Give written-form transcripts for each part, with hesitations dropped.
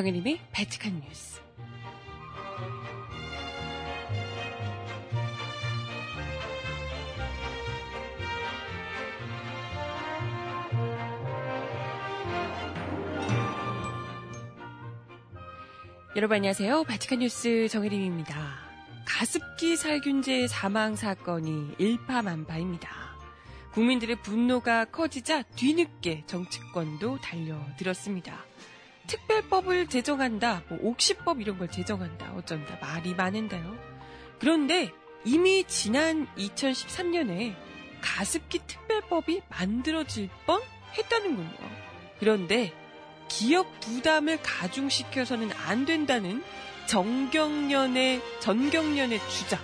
정혜림의 발칙한 뉴스. 여러분 안녕하세요. 바티칸 뉴스 정혜림입니다. 가습기 살균제 사망 사건이 일파만파입니다. 국민들의 분노가 커지자 뒤늦게 정치권도 달려들었습니다. 특별법을 제정한다, 옥시법 이런 걸 제정한다, 어쩐다 말이 많은데요. 그런데 이미 지난 2013년에 가습기 특별법이 만들어질 뻔했다는군요. 그런데 기업 부담을 가중시켜서는 안 된다는 전경련의 주장,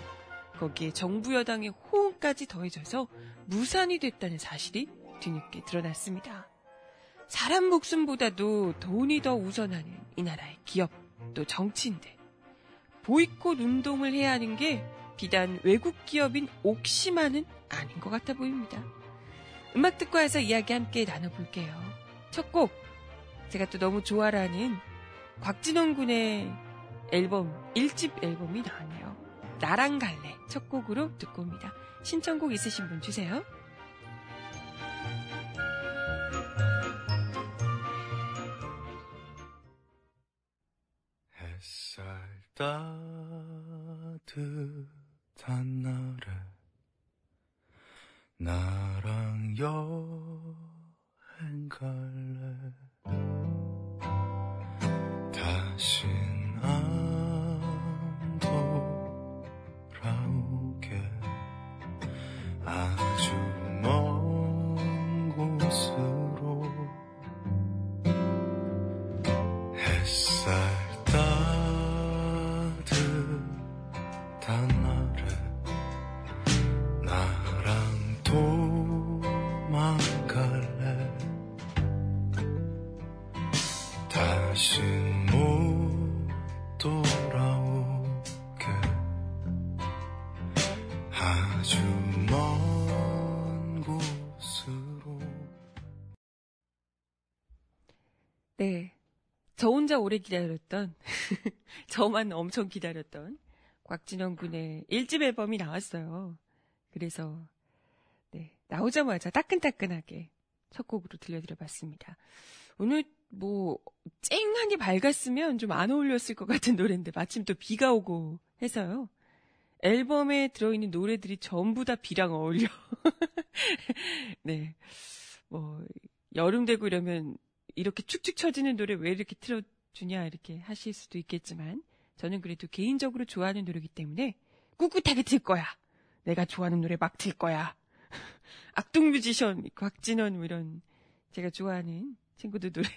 거기에 정부 여당의 호응까지 더해져서 무산이 됐다는 사실이 뒤늦게 드러났습니다. 사람 목숨보다도 돈이 더 우선하는 이 나라의 기업, 또 정치인들. 보이콧 운동을 해야 하는 게 비단 외국 기업인 옥시만은 아닌 것 같아 보입니다. 음악 듣고 와서 이야기 함께 나눠볼게요. 첫 곡, 제가 또 너무 좋아하는 곽진원 군의 앨범 1집 앨범이 나왔네요. 나랑 갈래 첫 곡으로 듣고 옵니다. 신청곡 있으신 분 주세요. 햇살 따뜻한 날에 나랑 여행 갈래. 다신 안 돌아오게 아주 먼 곳으로. 햇살 따뜻한 날에 나랑 도망갈래. 다신 저 혼자 오래 기다렸던, 저만 엄청 기다렸던 곽진영 군의 1집 앨범이 나왔어요. 그래서 나오자마자 따끈따끈하게 첫 곡으로 들려드려봤습니다. 오늘 쨍하니 밝았으면 좀 안 어울렸을 것 같은 노래인데 마침 또 비가 오고 해서요. 앨범에 들어있는 노래들이 전부 다 비랑 어울려. 네, 여름 되고 이러면 이렇게 축축 처지는 노래 왜 이렇게 틀어주냐 이렇게 하실 수도 있겠지만 저는 그래도 개인적으로 좋아하는 노래이기 때문에 꿋꿋하게 틀 거야. 내가 좋아하는 노래 막 틀 거야. 악동뮤지션, 곽진원 이런 제가 좋아하는 친구들 노래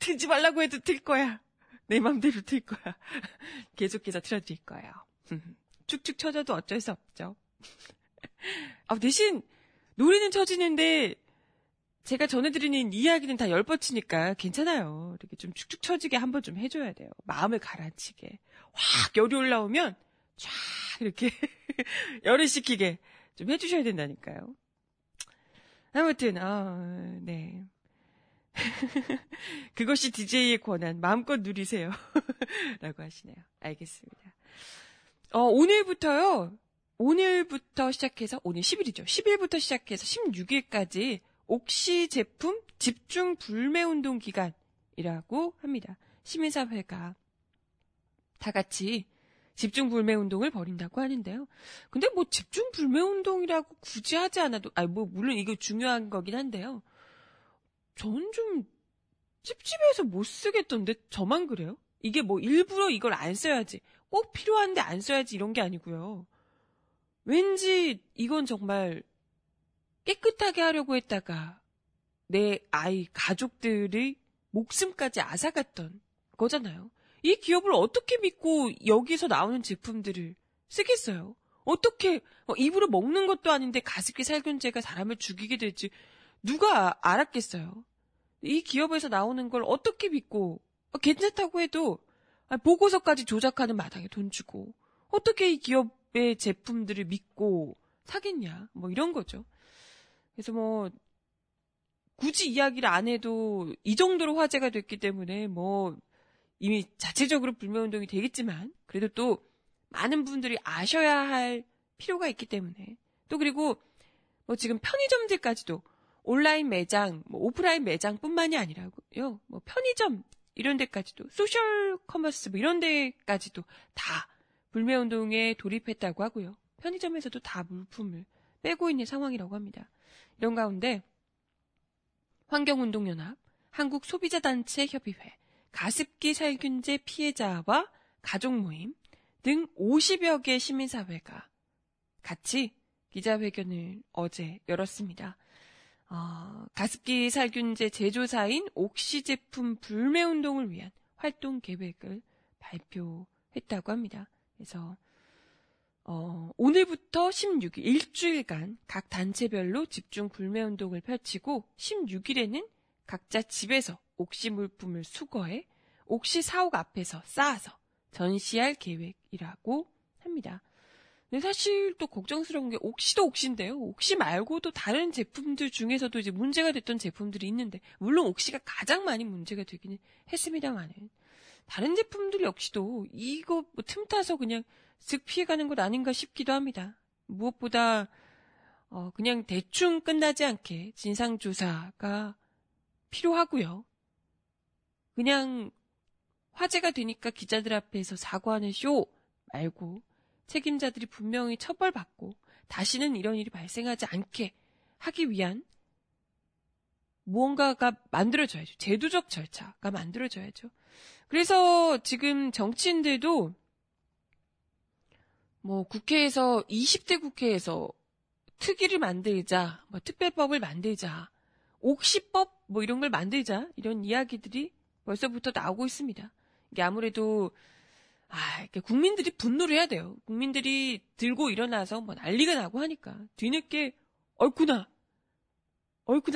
틀지 말라고 해도 틀 거야. 내 맘대로 틀 거야. 계속해서 틀어드릴 거예요. 축축 처져도 어쩔 수 없죠. 대신 노래는 처지는데 제가 전해드리는 이야기는 다 열뻗치니까 괜찮아요. 이렇게 좀 축축 처지게 한번 좀 해줘야 돼요. 마음을 가라앉히게. 확 열이 올라오면 쫙 이렇게 열을 식히게 좀 해주셔야 된다니까요. 아무튼 네. 그것이 DJ의 권한. 마음껏 누리세요. 라고 하시네요. 알겠습니다. 오늘부터 시작해서 오늘 10일이죠. 10일부터 시작해서 16일까지 옥시 제품 집중 불매운동 기간이라고 합니다. 시민사회가 다 같이 집중 불매운동을 벌인다고 하는데요. 근데 집중 불매운동이라고 굳이 하지 않아도, 물론 이거 중요한 거긴 한데요. 전 좀 찝찝해서 못 쓰겠던데, 저만 그래요? 이게 일부러 이걸 안 써야지, 꼭 필요한데 안 써야지 이런 게 아니고요. 왠지 이건 정말 깨끗하게 하려고 했다가 내 아이, 가족들의 목숨까지 앗아갔던 거잖아요. 이 기업을 어떻게 믿고 여기서 나오는 제품들을 쓰겠어요? 어떻게 입으로 먹는 것도 아닌데 가습기 살균제가 사람을 죽이게 될지 누가 알았겠어요? 이 기업에서 나오는 걸 어떻게 믿고 괜찮다고 해도 보고서까지 조작하는 마당에 돈 주고 어떻게 이 기업의 제품들을 믿고 사겠냐 이런 거죠. 그래서 굳이 이야기를 안 해도 이 정도로 화제가 됐기 때문에 뭐 이미 자체적으로 불매운동이 되겠지만 그래도 또 많은 분들이 아셔야 할 필요가 있기 때문에 또 그리고 뭐 지금 편의점들까지도 온라인 매장, 뭐 오프라인 매장뿐만이 아니라고요. 뭐 편의점 이런 데까지도 소셜 커머스 뭐 이런 데까지도 다 불매운동에 돌입했다고 하고요. 편의점에서도 다 물품을 빼고 있는 상황이라고 합니다. 이런 가운데 환경운동연합, 한국소비자단체협의회, 가습기 살균제 피해자와 가족모임 등 50여 개 시민사회가 같이 기자회견을 어제 열었습니다. 가습기 살균제 제조사인 옥시 제품 불매운동을 위한 활동 계획을 발표했다고 합니다. 그래서 오늘부터 16일 일주일간 각 단체별로 집중 불매운동을 펼치고 16일에는 각자 집에서 옥시 물품을 수거해 옥시 사옥 앞에서 쌓아서 전시할 계획이라고 합니다. 근데 사실 또 걱정스러운 게 옥시도 옥시인데요. 옥시 말고도 다른 제품들 중에서도 이제 문제가 됐던 제품들이 있는데 물론 옥시가 가장 많이 문제가 되기는 했습니다만은 다른 제품들 역시도 이거 뭐 틈타서 그냥 즉 피해가는 것 아닌가 싶기도 합니다. 무엇보다 그냥 대충 끝나지 않게 진상조사가 필요하고요. 그냥 화제가 되니까 기자들 앞에서 사과하는 쇼 말고 책임자들이 분명히 처벌받고 다시는 이런 일이 발생하지 않게 하기 위한 무언가가 만들어져야죠. 제도적 절차가 만들어져야죠. 그래서 지금 정치인들도 뭐 국회에서 20대 국회에서 특위를 만들자, 뭐 특별법을 만들자, 옥시법 뭐 이런 걸 만들자 이런 이야기들이 벌써부터 나오고 있습니다. 이게 아무래도 국민들이 분노를 해야 돼요. 국민들이 들고 일어나서 뭐 난리가 나고 하니까 뒤늦게 얼구나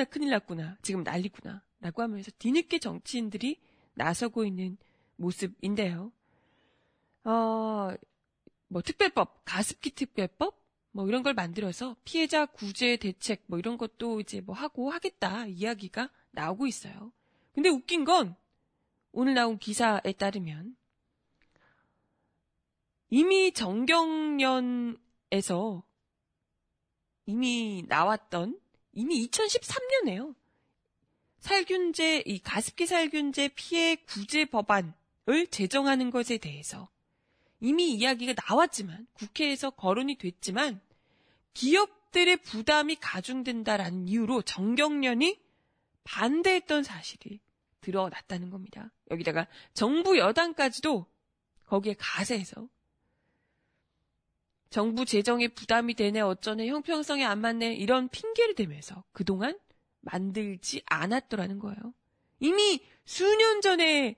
큰일 났구나 지금 난리구나 라고 하면서 뒤늦게 정치인들이 나서고 있는 모습인데요. 뭐 특별법, 가습기특별법 뭐 이런 걸 만들어서 피해자 구제 대책 뭐 이런 것도 이제 뭐 하고 하겠다 이야기가 나오고 있어요. 근데 웃긴 건 오늘 나온 기사에 따르면 이미 정경련에서 이미 나왔던 이미 2013년에요. 살균제, 이 가습기 살균제 피해 구제 법안을 제정하는 것에 대해서 이미 이야기가 나왔지만 국회에서 거론이 됐지만 기업들의 부담이 가중된다라는 이유로 정경련이 반대했던 사실이 드러났다는 겁니다. 여기다가 정부 여당까지도 거기에 가세해서 정부 재정에 부담이 되네 어쩌네 형평성에 안 맞네 이런 핑계를 대면서 그동안 만들지 않았더라는 거예요. 이미 수년 전에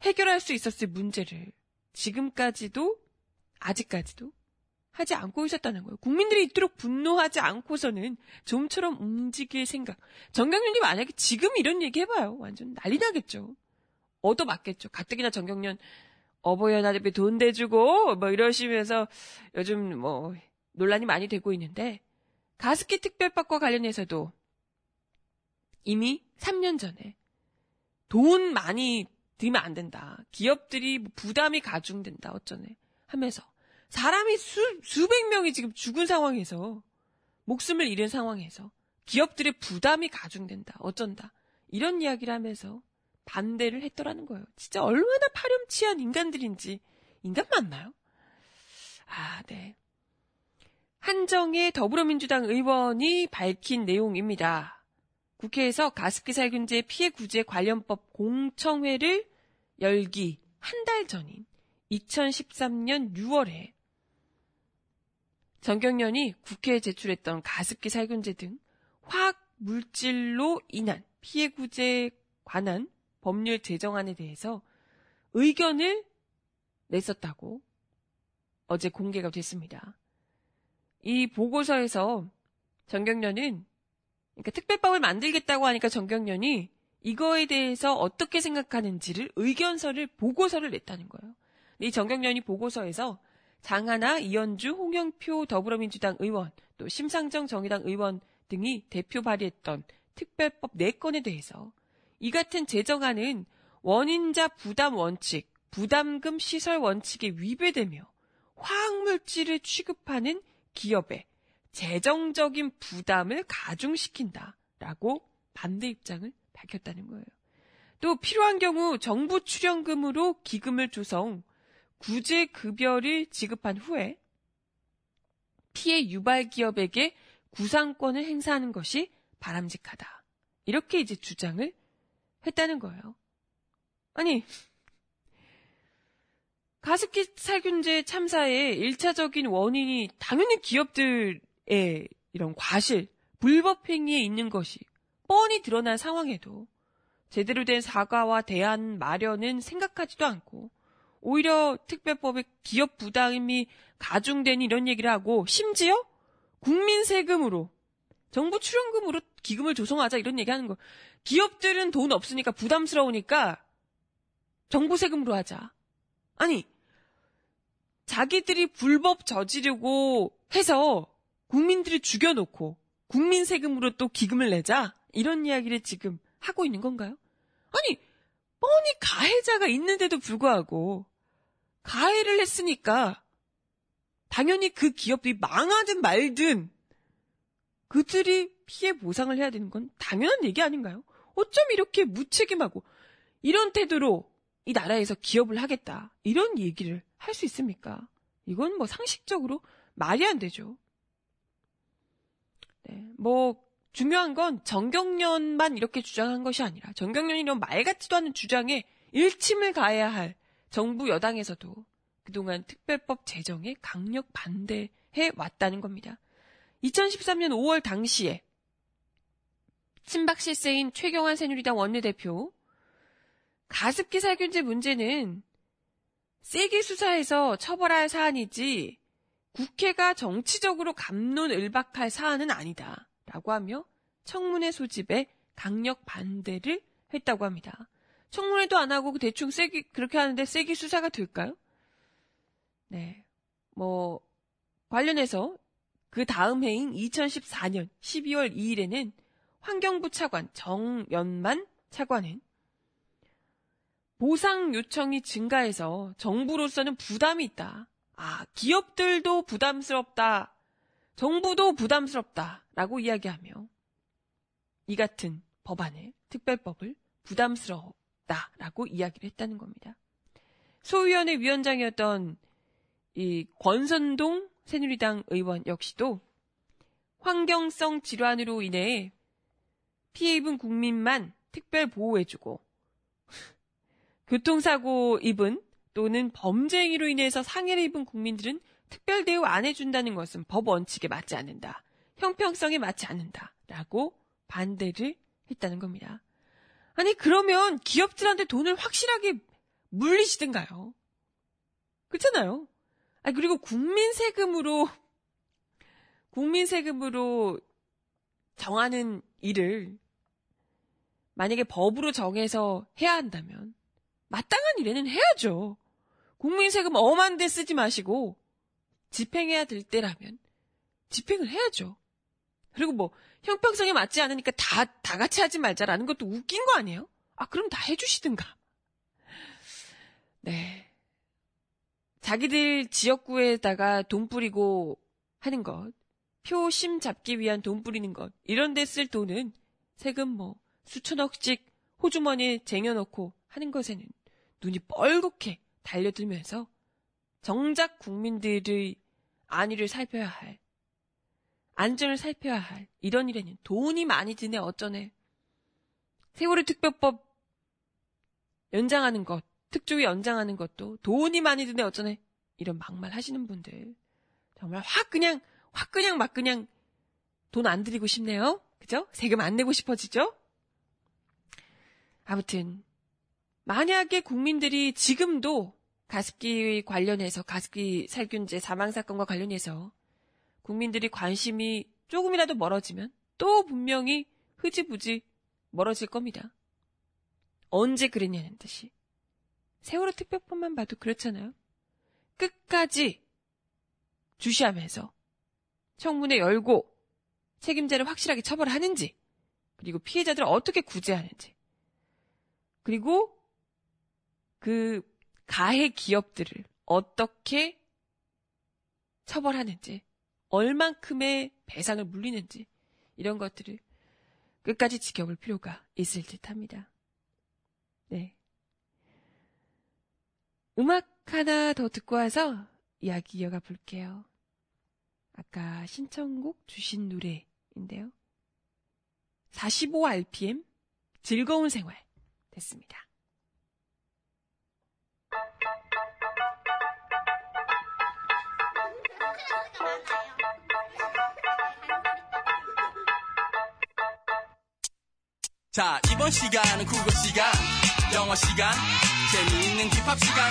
해결할 수 있었을 문제를 지금까지도 아직까지도 하지 않고 있었다는 거예요. 국민들이 이토록 분노하지 않고서는 좀처럼 움직일 생각. 정경련이 만약에 지금 이런 얘기 해봐요. 완전 난리 나겠죠. 얻어맞겠죠. 가뜩이나 정경련 어버이연합에 돈 대주고 뭐 이러시면서 요즘 뭐 논란이 많이 되고 있는데 가습기 특별법과 관련해서도 이미 3년 전에 돈 많이 들면 안 된다. 기업들이 부담이 가중된다. 어쩌네 하면서 사람이 수백 명이 지금 죽은 상황에서 목숨을 잃은 상황에서 기업들의 부담이 가중된다. 어쩐다. 이런 이야기를 하면서 반대를 했더라는 거예요. 진짜 얼마나 파렴치한 인간들인지. 인간 맞나요? 네. 한정의 더불어민주당 의원이 밝힌 내용입니다. 국회에서 가습기 살균제 피해 구제 관련법 공청회를 열기 한 달 전인 2013년 6월에 전경련이 국회에 제출했던 가습기 살균제 등 화학 물질로 인한 피해 구제에 관한 법률 제정안에 대해서 의견을 냈었다고 어제 공개가 됐습니다. 이 보고서에서 전경련은 그러니까 특별법을 만들겠다고 하니까 전경련이 이거에 대해서 어떻게 생각하는지를 의견서를 보고서를 냈다는 거예요. 이 전경련이 보고서에서 장하나, 이현주, 홍영표 더불어민주당 의원 또 심상정 정의당 의원 등이 대표 발의했던 특별법 4건에 대해서 이 같은 제정안은 원인자 부담 원칙, 부담금 시설 원칙에 위배되며 화학물질을 취급하는 기업에 재정적인 부담을 가중시킨다라고 반대 입장을 밝혔다는 거예요. 또 필요한 경우 정부 출연금으로 기금을 조성, 구제급여를 지급한 후에 피해 유발 기업에게 구상권을 행사하는 것이 바람직하다. 이렇게 이제 주장을 했다는 거예요. 아니, 가습기 살균제 참사의 1차적인 원인이 당연히 기업들의 이런 과실, 불법 행위에 있는 것이 뻔히 드러난 상황에도 제대로 된 사과와 대안 마련은 생각하지도 않고 오히려 특별법에 기업 부담이 가중된 이런 얘기를 하고 심지어 국민 세금으로 정부 출연금으로 기금을 조성하자 이런 얘기하는 거. 기업들은 돈 없으니까 부담스러우니까 정부 세금으로 하자. 아니, 자기들이 불법 저지르고 해서 국민들이 죽여놓고 국민 세금으로 또 기금을 내자 이런 이야기를 지금 하고 있는 건가요? 아니, 뻔히 가해자가 있는데도 불구하고 가해를 했으니까 당연히 그 기업이 망하든 말든 그들이 피해 보상을 해야 되는 건 당연한 얘기 아닌가요? 어쩜 이렇게 무책임하고 이런 태도로 이 나라에서 기업을 하겠다 이런 얘기를 할 수 있습니까? 이건 뭐 상식적으로 말이 안 되죠. 네, 뭐 중요한 건 전경련만 이렇게 주장한 것이 아니라 전경련 이런 말 같지도 않은 주장에 일침을 가해야 할 정부 여당에서도 그동안 특별법 제정에 강력 반대해 왔다는 겁니다. 2013년 5월 당시에 친박 실세인 최경환 새누리당 원내대표 가습기 살균제 문제는 세게 수사해서 처벌할 사안이지 국회가 정치적으로 갑론을박할 사안은 아니다 라고 하며 청문회 소집에 강력 반대를 했다고 합니다. 청문회도 안 하고 대충 세게 그렇게 하는데 세게 수사가 될까요? 네, 뭐 관련해서 그 다음 해인 2014년 12월 2일에는 환경부 차관 정연만 차관은 보상 요청이 증가해서 정부로서는 부담이 있다. 아, 기업들도 부담스럽다. 정부도 부담스럽다라고 이야기하며 이 같은 법안을, 특별법을 부담스럽다라고 이야기를 했다는 겁니다. 소위원회 위원장이었던 이 권선동 새누리당 의원 역시도 환경성 질환으로 인해 피해 입은 국민만 특별 보호해주고 교통사고 입은 또는 범죄 행위로 인해서 상해를 입은 국민들은 특별 대우 안 해준다는 것은 법 원칙에 맞지 않는다. 형평성에 맞지 않는다라고 반대를 했다는 겁니다. 아니, 그러면 기업들한테 돈을 확실하게 물리시든가요. 그렇잖아요. 아니, 그리고 국민 세금으로 정하는 일을 만약에 법으로 정해서 해야 한다면 마땅한 일에는 해야죠. 국민 세금 엄한 데 쓰지 마시고 집행해야 될 때라면 집행을 해야죠. 그리고 뭐 형평성에 맞지 않으니까 다 같이 하지 말자라는 것도 웃긴 거 아니에요? 아, 그럼 다 해주시든가. 네, 자기들 지역구에다가 돈 뿌리고 하는 것, 표심 잡기 위한 돈 뿌리는 것, 이런 데 쓸 돈은 세금 뭐 수천억씩 호주머니에 쟁여놓고 하는 것에는 눈이 뻘겋게 달려들면서 정작 국민들의 안위를 살펴야 할, 안전을 살펴야 할 이런 일에는 돈이 많이 드네 어쩌네. 세월호 특별법 연장하는 것, 특조위 연장하는 것도 돈이 많이 드네 어쩌네 이런 막말 하시는 분들 정말 확 그냥 돈 안 드리고 싶네요. 그죠? 세금 안 내고 싶어지죠? 아무튼 만약에 국민들이 지금도 가습기 관련해서, 가습기 살균제 사망사건과 관련해서 국민들이 관심이 조금이라도 멀어지면 또 분명히 흐지부지 멀어질 겁니다. 언제 그랬냐는 듯이. 세월호 특별법만 봐도 그렇잖아요. 끝까지 주시하면서 청문회 열고 책임자를 확실하게 처벌하는지 그리고 피해자들을 어떻게 구제하는지, 그리고 그 가해 기업들을 어떻게 처벌하는지, 얼만큼의 배상을 물리는지, 이런 것들을 끝까지 지켜볼 필요가 있을 듯합니다. 네, 음악 하나 더 듣고 와서 이야기 이어가 볼게요. 아까 신청곡 주신 노래인데요. 45rpm 즐거운 생활 됐습니다. 자, 이번 시간은 국어 시간, 영어 시간, 재미있는 힙합 시간.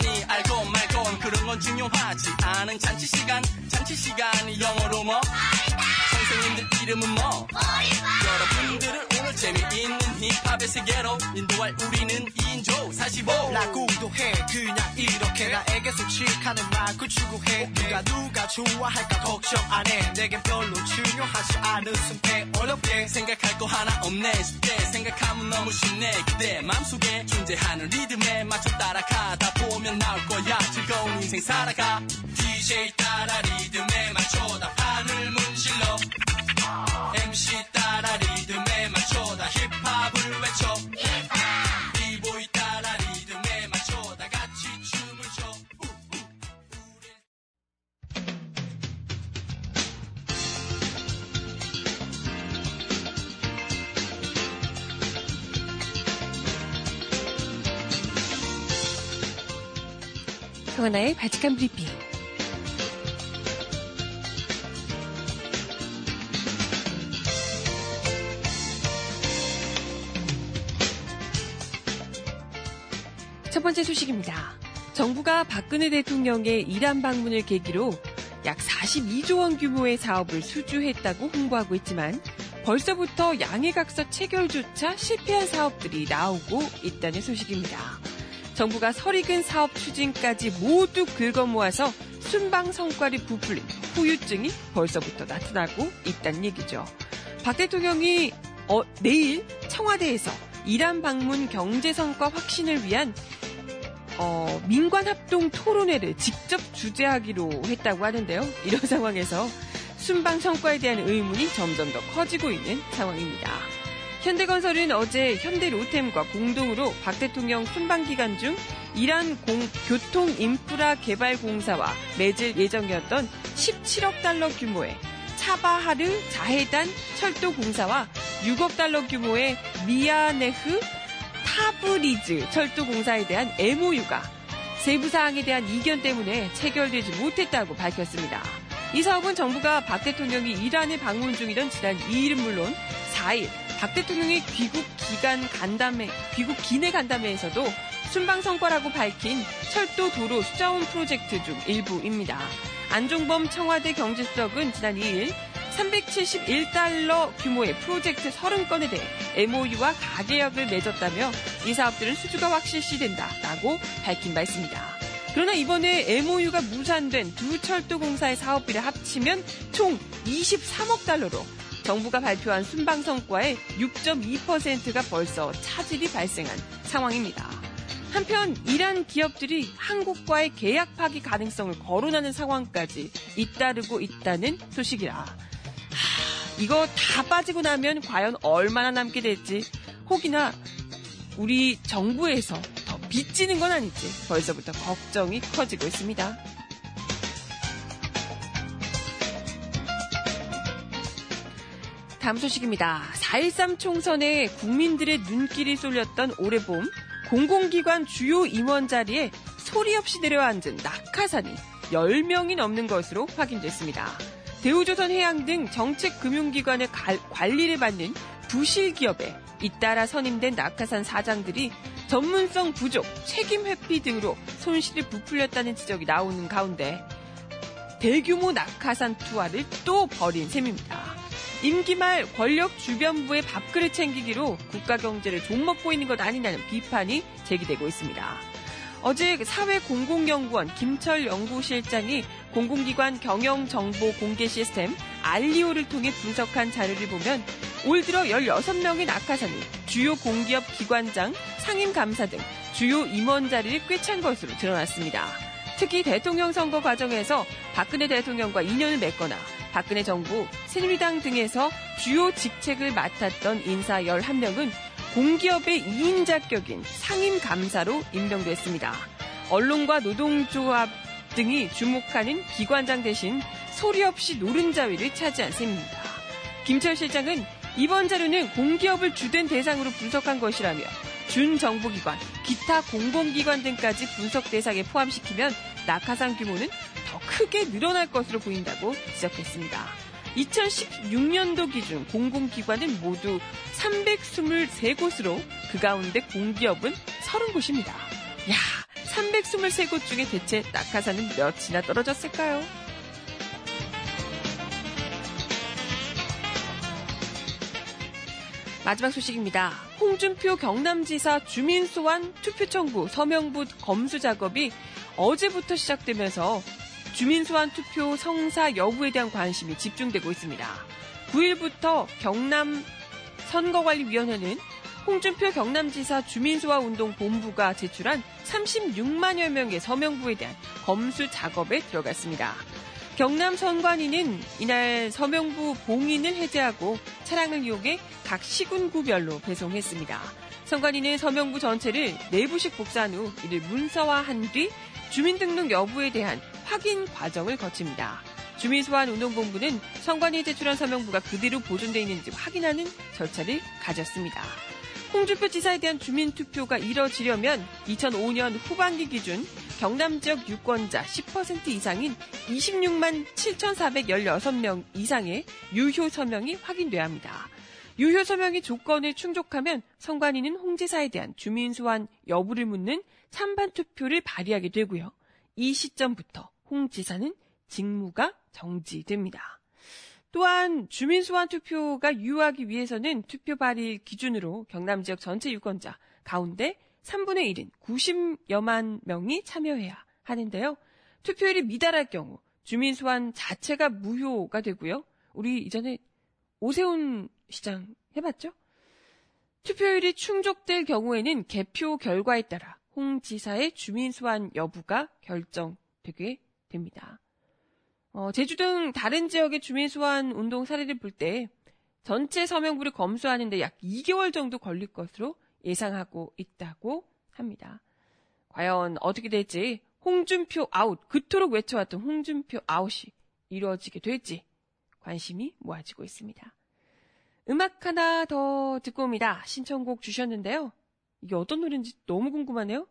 힙합을 많이 알고 말건 그런 건 중요하지 않은 잔치 시간. 잔치 시간이 영어로 뭐? 선생님들 이름은 뭐? 여러분들을 오늘 재미있는 힙합의 세계로 인도할 우리는 2인조 45 라고도 해. 그냥 이렇게 나에게 솔직하는 만큼 추구해. 누가 좋아할까 걱정 안 해. 내겐 별로 중요하지 않은 순패. 어렵게 생각할 거 하나 없네. 쉽게 생각하면 너무 쉽네. 그대 맘속에 존재하는 리듬에 맞춰 따라가다 보면 나올 거야. 즐거운 인생 살아가. DJ 따라 리듬에 맞춰 다 판을 문질러. MC 따라 리듬에 맞춰 다 힙합을 외쳐. 힙합 비보이 따라 리듬에 맞춰 다 같이 춤을 춰. 성은아의 발칙한 브리핑. 첫 번째 소식입니다. 정부가 박근혜 대통령의 이란 방문을 계기로 약 42조 원 규모의 사업을 수주했다고 홍보하고 있지만 벌써부터 양해각서 체결조차 실패한 사업들이 나오고 있다는 소식입니다. 정부가 설익은 사업 추진까지 모두 긁어모아서 순방 성과를 부풀린 후유증이 벌써부터 나타나고 있다는 얘기죠. 박 대통령이 내일 청와대에서 이란 방문 경제 성과 확신을 위한 민관 합동 토론회를 직접 주재하기로 했다고 하는데요. 이런 상황에서 순방 성과에 대한 의문이 점점 더 커지고 있는 상황입니다. 현대건설은 어제 현대로템과 공동으로 박 대통령 순방 기간 중 이란 교통인프라개발공사와 맺을 예정이었던 17억 달러 규모의 차바하르 자해단 철도공사와 6억 달러 규모의 미아네흐 타브리즈 철도공사에 대한 MOU가 세부사항에 대한 이견 때문에 체결되지 못했다고 밝혔습니다. 이 사업은 정부가 박 대통령이 이란에 방문 중이던 지난 2일은 물론 4일 박 대통령의 귀국 기내 간담회에서도 순방 성과라고 밝힌 철도 도로 수자원 프로젝트 중 일부입니다. 안종범 청와대 경제수석은 지난 2일 371달러 규모의 프로젝트 30건에 대해 MOU와 가계약을 맺었다며 이 사업들은 수주가 확실시된다라고 밝힌 바 있습니다. 그러나 이번에 MOU가 무산된 두 철도공사의 사업비를 합치면 총 23억 달러로 정부가 발표한 순방 성과의 6.2%가 벌써 차질이 발생한 상황입니다. 한편 이란 기업들이 한국과의 계약 파기 가능성을 거론하는 상황까지 잇따르고 있다는 소식이라 이거 다 빠지고 나면 과연 얼마나 남게 될지, 혹이나 우리 정부에서 더 빚지는 건 아닐지 벌써부터 걱정이 커지고 있습니다. 다음 소식입니다. 4.13 총선에 국민들의 눈길이 쏠렸던 올해 봄 공공기관 주요 임원 자리에 소리 없이 내려앉은 낙하산이 10명이 넘는 것으로 확인됐습니다. 대우조선 해양 등 정책 금융기관의 관리를 받는 부실기업에 잇따라 선임된 낙하산 사장들이 전문성 부족, 책임 회피 등으로 손실이 부풀렸다는 지적이 나오는 가운데 대규모 낙하산 투하를 또 벌인 셈입니다. 임기 말 권력 주변부의 밥그릇 챙기기로 국가 경제를 좀먹고 있는 것 아니냐는 비판이 제기되고 있습니다. 어제 사회공공연구원 김철 연구실장이 공공기관 경영정보 공개 시스템 알리오를 통해 분석한 자료를 보면 올 들어 16명의 낙하산이 주요 공기업 기관장, 상임감사 등 주요 임원 자리를 꿰찬 것으로 드러났습니다. 특히 대통령 선거 과정에서 박근혜 대통령과 인연을 맺거나 박근혜 정부, 새누리당 등에서 주요 직책을 맡았던 인사 11명은 공기업의 2인 자격인 상임감사로 임명됐습니다. 언론과 노동조합 등이 주목하는 기관장 대신 소리 없이 노른자위를 차지한 셈입니다. 김철 실장은 이번 자료는 공기업을 주된 대상으로 분석한 것이라며 준정보기관, 기타 공공기관 등까지 분석 대상에 포함시키면 낙하산 규모는 더 크게 늘어날 것으로 보인다고 지적했습니다. 2016년도 기준 공공기관은 모두 323곳으로 그 가운데 공기업은 30곳입니다. 야, 323곳 중에 대체 낙하산은 몇이나 떨어졌을까요? 마지막 소식입니다. 홍준표 경남지사 주민소환 투표 청구 서명부 검수 작업이 어제부터 시작되면서 주민소환 투표 성사 여부에 대한 관심이 집중되고 있습니다. 9일부터 경남선거관리위원회는 홍준표 경남지사 주민소환운동본부가 제출한 36만여 명의 서명부에 대한 검수 작업에 들어갔습니다. 경남선관위는 이날 서명부 봉인을 해제하고 차량을 이용해 각 시군구별로 배송했습니다. 선관위는 서명부 전체를 내부식 복사한 후 이를 문서화한 뒤 주민등록 여부에 대한 확인 과정을 거칩니다. 주민소환운동본부는 선관위 제출한 서명부가 그대로 보존되어 있는지 확인하는 절차를 가졌습니다. 홍준표 지사에 대한 주민투표가 이뤄지려면 2005년 후반기 기준 경남 지역 유권자 10% 이상인 26만 7,416명 이상의 유효 서명이 확인돼야 합니다. 유효 서명의 조건을 충족하면 선관위는 홍 지사에 대한 주민소환 여부를 묻는 찬반투표를 발의하게 되고요. 이 시점부터 홍 지사는 직무가 정지됩니다. 또한 주민소환 투표가 유효하기 위해서는 투표 발의 기준으로 경남 지역 전체 유권자 가운데 3분의 1인 90여만 명이 참여해야 하는데요. 투표율이 미달할 경우 주민소환 자체가 무효가 되고요. 우리 이전에 오세훈 시장 해봤죠? 투표율이 충족될 경우에는 개표 결과에 따라 홍 지사의 주민소환 여부가 결정되게 됩니다. 제주 등 다른 지역의 주민소환 운동 사례를 볼 때 전체 서명부를 검수하는 데 약 2개월 정도 걸릴 것으로 예상하고 있다고 합니다. 과연 어떻게 될지 홍준표 아웃, 그토록 외쳐왔던 홍준표 아웃이 이루어지게 될지 관심이 모아지고 있습니다. 음악 하나 더 듣고 옵니다. 신청곡 주셨는데요. 이게 어떤 노래인지 너무 궁금하네요.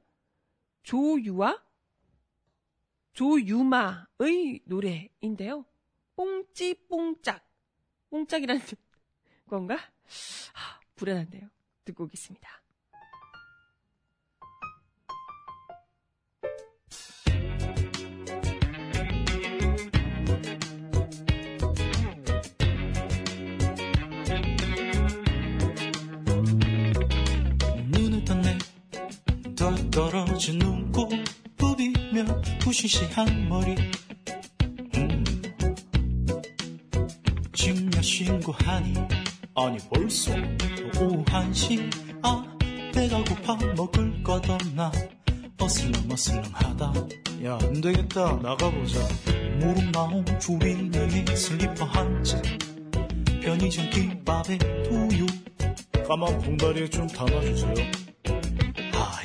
조유마의 노래인데요. 뽕찌뽕짝. 뽕짝이라는 건가? 불안한데요. 듣고 오겠습니다. 떨어진 눈곱 부비며 부시시한 머리 집몇 신고하니 아니 벌써 오후 1시 아 배가 고파 먹을 것 없나 어슬렁어슬렁하다 야 안되겠다 나가보자 무릎 나온 조리냉이 슬리퍼 한채 편의점 김밥에 두유 까만 봉다리에 좀 담아주세요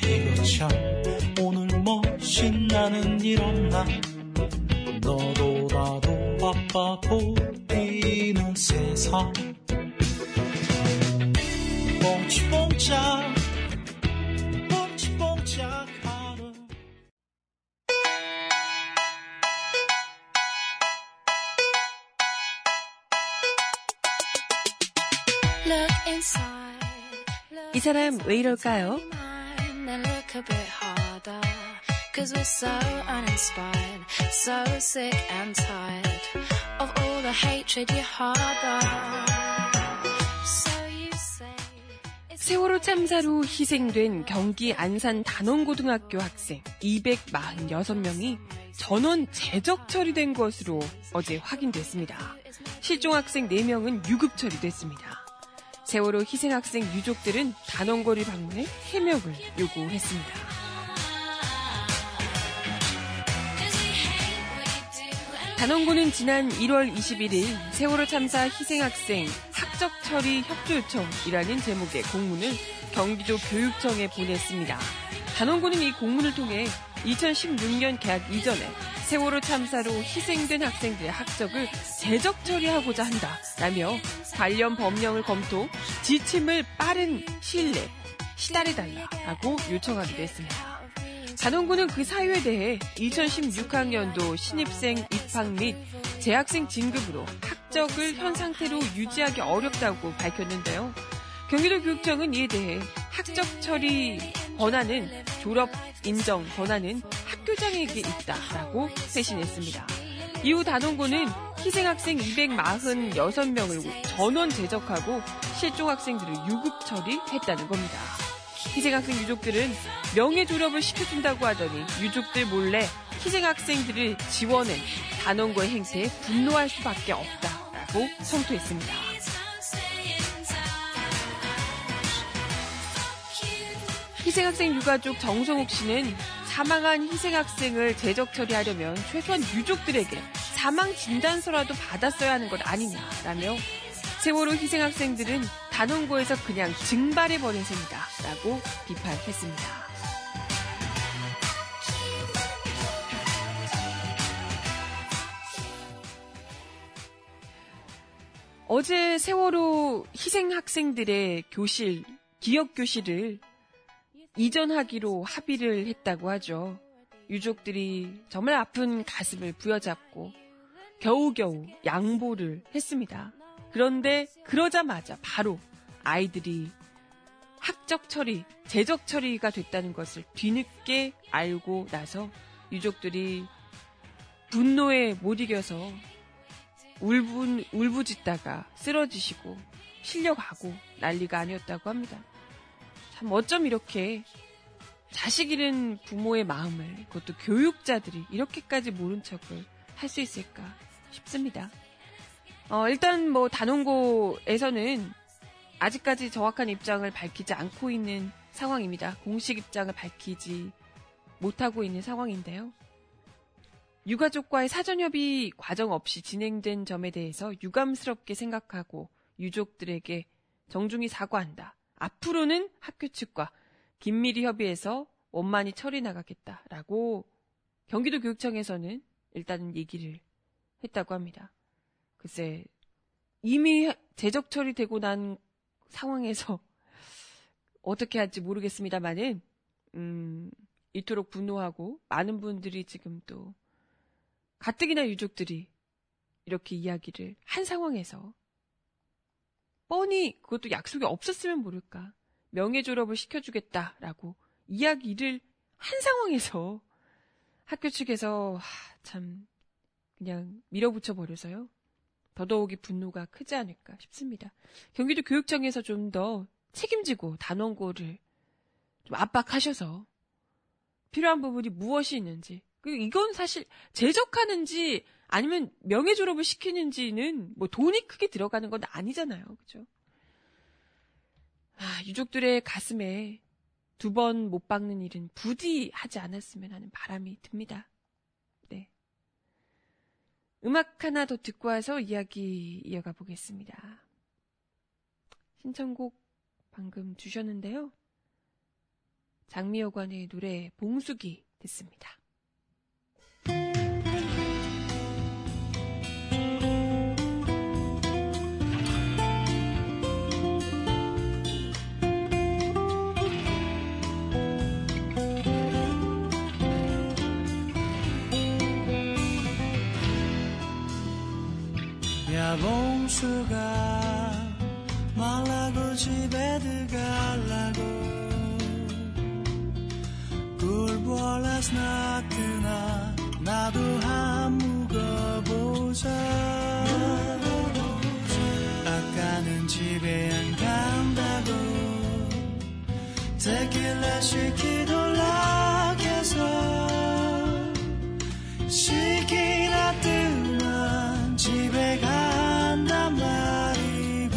이거 참 오늘 뭐 신나는 일 없나 너도 나도 바빠 보이는 세상 뽕치뽕짝 뽕치뽕짝 하루 Look inside, look 이 사람 왜 이럴까요? A bit harder, cause we're so uninspired, so sick and tired of all the hatred you harbor. So you say. 세월호 참사로 희생된 경기 안산 단원고등학교 학생 246명이 전원 제적 처리된 것으로 어제 확인됐습니다. 실종 학생 4명은 유급 처리됐습니다. 세월호 희생 학생 유족들은 단원고를 방문해 해명을 요구했습니다. 단원고는 지난 1월 21일 세월호 참사 희생학생 학적 처리 협조 요청이라는 제목의 공문을 경기도 교육청에 보냈습니다. 단원고는 이 공문을 통해 2016년 개학 이전에 세월호 참사로 희생된 학생들의 학적을 제적 처리하고자 한다라며 관련 법령을 검토, 지침을 빠른 시일 내 시달해달라고 요청하기도 했습니다. 단원고는 그 사유에 대해 2016학년도 신입생 입학 및 재학생 진급으로 학적을 현 상태로 유지하기 어렵다고 밝혔는데요. 경기도 교육청은 이에 대해 학적 처리 권한은 졸업 인정 권한은 학교장에게 있다라고 회신했습니다. 이후 단원고는 희생학생 246명을 전원 제적하고 실종 학생들을 유급 처리했다는 겁니다. 희생학생 유족들은 명예 졸업을 시켜준다고 하더니 유족들 몰래 희생학생들을 지원해 단원고의 행태에 분노할 수밖에 없다라고 성토했습니다. 희생학생 유가족 정성욱 씨는 사망한 희생학생을 제적 처리하려면 최소한 유족들에게 사망 진단서라도 받았어야 하는 것 아니냐라며 세월호 희생학생들은 단원고에서 그냥 증발해버린 셈이다라고 비판했습니다. 어제 세월호 희생학생들의 교실, 기억교실을 이전하기로 합의를 했다고 하죠. 유족들이 정말 아픈 가슴을 부여잡고 겨우겨우 양보를 했습니다. 그런데 그러자마자 바로 아이들이 학적 처리, 제적 처리가 됐다는 것을 뒤늦게 알고 나서 유족들이 분노에 못 이겨서 울부짖다가 쓰러지시고 실려가고 난리가 아니었다고 합니다. 참 어쩜 이렇게 자식 잃은 부모의 마음을 그것도 교육자들이 이렇게까지 모른 척을 할 수 있을까 싶습니다. 일단 단원고에서는 아직까지 정확한 입장을 밝히지 않고 있는 상황입니다. 공식 입장을 밝히지 못하고 있는 상황인데요. 유가족과의 사전협의 과정 없이 진행된 점에 대해서 유감스럽게 생각하고 유족들에게 정중히 사과한다. 앞으로는 학교 측과 긴밀히 협의해서 원만히 처리 나가겠다라고 경기도 교육청에서는 일단은 얘기를 했다고 합니다. 글쎄, 이미 제적 처리되고 난 상황에서 어떻게 할지 모르겠습니다만은 이토록 분노하고 많은 분들이 지금 또 가뜩이나 유족들이 이렇게 이야기를 한 상황에서 뻔히 그것도 약속이 없었으면 모를까 명예 졸업을 시켜주겠다라고 이야기를 한 상황에서 학교 측에서 참 그냥 밀어붙여 버려서요. 더더욱이 분노가 크지 않을까 싶습니다. 경기도 교육청에서 좀 더 책임지고 단원고를 좀 압박하셔서 필요한 부분이 무엇이 있는지, 그리고 이건 사실 제적하는지 아니면 명예 졸업을 시키는지는 뭐 돈이 크게 들어가는 건 아니잖아요, 그죠? 유족들의 가슴에 두 번 못 박는 일은 부디 하지 않았으면 하는 바람이 듭니다. 음악 하나 더 듣고 와서 이야기 이어가 보겠습니다. 신청곡 방금 주셨는데요. 장미여관의 노래 봉숙이 듣습니다. 봉수가 말라고 집에 들어가려고 굴 보라스나 Tequila shaky 돌아가서 시키나 뜨면 집에 간단 말이고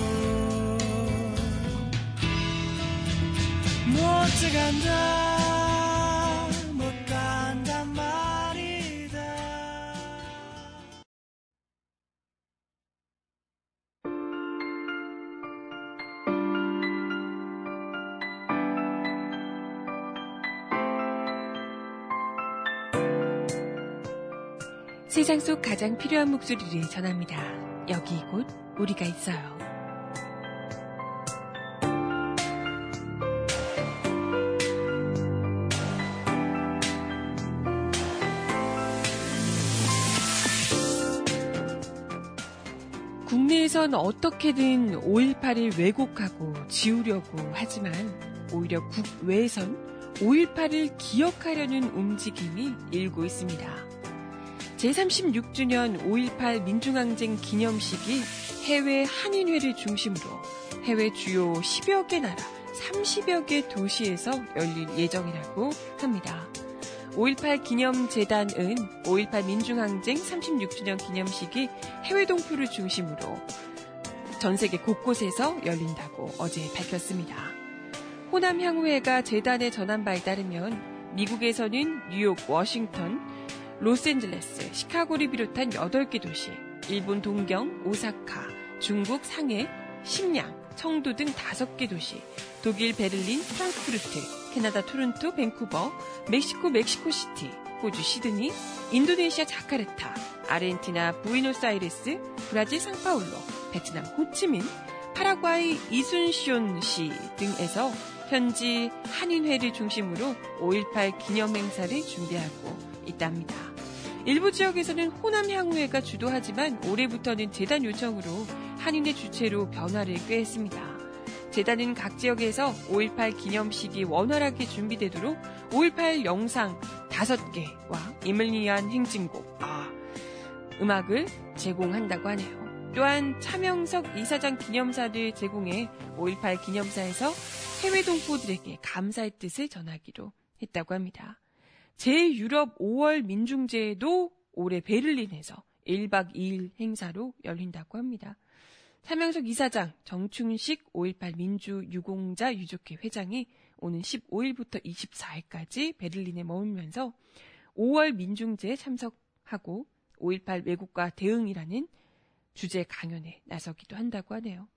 못 간다 못 간단 말이다. 세상 속 가장 필요한 목소리를 전합니다. 여기 이곳 우리가 있어요. 국내에선 어떻게든 5.18을 왜곡하고 지우려고 하지만 오히려 국외에선 5.18을 기억하려는 움직임이 일고 있습니다. 제36주년 5.18 민중항쟁 기념식이 해외 한인회를 중심으로 해외 주요 10여 개 나라 30여 개 도시에서 열릴 예정이라고 합니다. 5.18 기념재단은 5.18 민중항쟁 36주년 기념식이 해외 동포를 중심으로 전 세계 곳곳에서 열린다고 어제 밝혔습니다. 호남향후회가 재단에 전한 바에 따르면 미국에서는 뉴욕, 워싱턴, 로스앤젤레스, 시카고를 비롯한 8개 도시, 일본 동경, 오사카, 중국 상해, 심양, 청도 등 5개 도시, 독일 베를린, 프랑크푸르트, 캐나다 토론토, 밴쿠버, 멕시코 멕시코시티, 호주 시드니, 인도네시아 자카르타, 아르헨티나 부에노스아이레스, 브라질 상파울로, 베트남 호치민, 파라과이 이순시온시 등에서 현지 한인회를 중심으로 5.18 기념행사를 준비하고 있답니다. 일부 지역에서는 호남향후회가 주도하지만 올해부터는 재단 요청으로 한인의 주체로 변화를 꾀했습니다. 재단은 각 지역에서 5.18 기념식이 원활하게 준비되도록 5.18 영상 5개와 임을 위한 행진곡, 음악을 제공한다고 하네요. 또한 차명석 이사장 기념사를 제공해 5.18 기념사에서 해외 동포들에게 감사의 뜻을 전하기로 했다고 합니다. 제6유럽 5월 민중제도 올해 베를린에서 1박 2일 행사로 열린다고 합니다. 차명석 이사장, 정충식 5.18 민주유공자 유족회 회장이 오는 15일부터 24일까지 베를린에 머물면서 5월 민중제에 참석하고 5.18 왜곡과 대응이라는 주제 강연에 나서기도 한다고 하네요.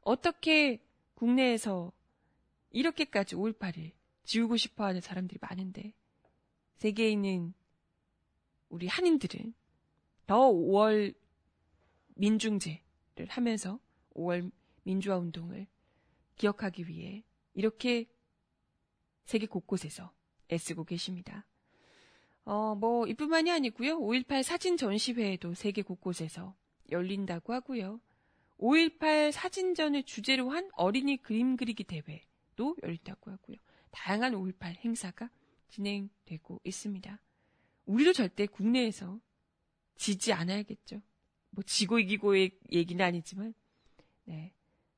어떻게 국내에서 이렇게까지 5.18을 지우고 싶어하는 사람들이 많은데 세계에 있는 우리 한인들은 더 5월 민중제를 하면서 5월 민주화 운동을 기억하기 위해 이렇게 세계 곳곳에서 애쓰고 계십니다. 이뿐만이 아니고요. 5.18 사진 전시회도 세계 곳곳에서 열린다고 하고요. 5.18 사진전을 주제로 한 어린이 그림 그리기 대회도 열린다고 하고요. 다양한 5.18 행사가 진행되고 있습니다. 우리도 절대 국내에서 지지 않아야겠죠. 지고 이기고의 얘기는 아니지만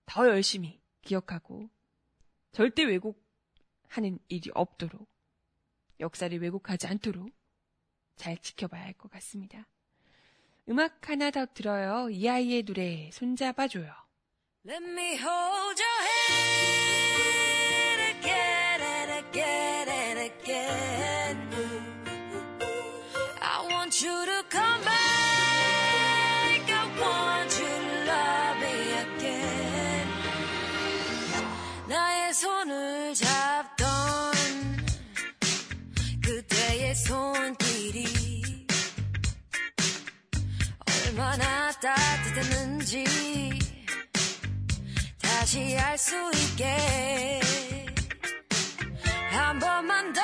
더 열심히 기억하고 절대 왜곡하는 일이 없도록 역사를 왜곡하지 않도록 잘 지켜봐야 할 것 같습니다. 음악 하나 더 들어요. 이 아이의 노래 손잡아줘요. Let me hold your hand again and again. I want you to come back. I want you to love me again. 나의 손을 잡던 그대의 손길이 얼마나 따뜻했는지 다시 알 수 있게 한 번만 더.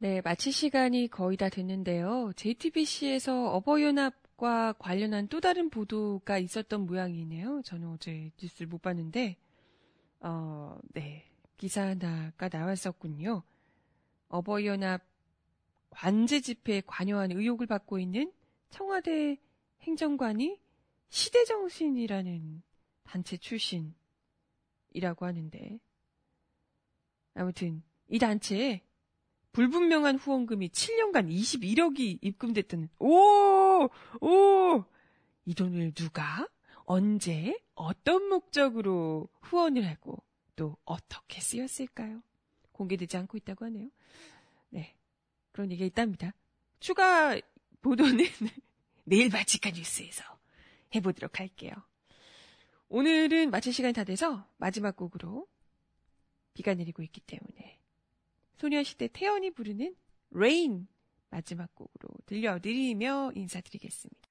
네, 마칠 시간이 거의 다 됐는데요. JTBC에서 어버이연합과 관련한 또 다른 보도가 있었던 모양이네요. 저는 어제 뉴스를 못 봤는데, 네, 기사 하나가 나왔었군요. 어버이연합 관제 집회에 관여한 의혹을 받고 있는 청와대 행정관이 시대정신이라는 단체 출신이라고 하는데, 아무튼 이 단체에 불분명한 후원금이 7년간 21억이 입금됐다는, 이 돈을 누가, 언제, 어떤 목적으로 후원을 하고 또 어떻게 쓰였을까요? 공개되지 않고 있다고 하네요. 네, 그런 얘기가 있답니다. 추가 보도는 내일 바티칸 뉴스에서 해보도록 할게요. 오늘은 마칠 시간이 다 돼서 마지막 곡으로 비가 내리고 있기 때문에 소녀시대 태연이 부르는 레인 마지막 곡으로 들려드리며 인사드리겠습니다.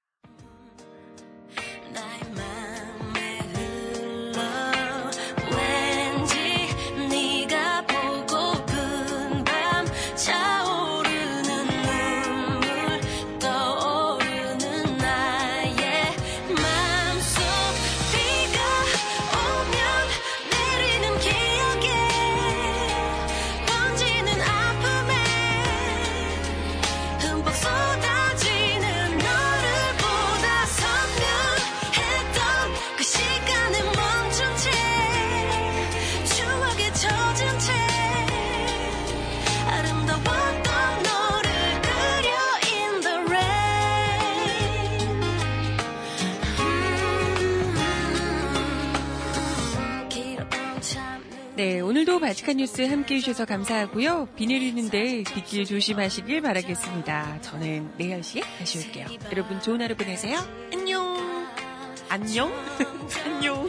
네, 오늘도 발칙한 뉴스 함께 해주셔서 감사하고요. 비 내리는데 빗길 조심하시길 바라겠습니다. 저는 4시에 다시 올게요. 여러분 좋은 하루 보내세요. 안녕. 안녕. 안녕.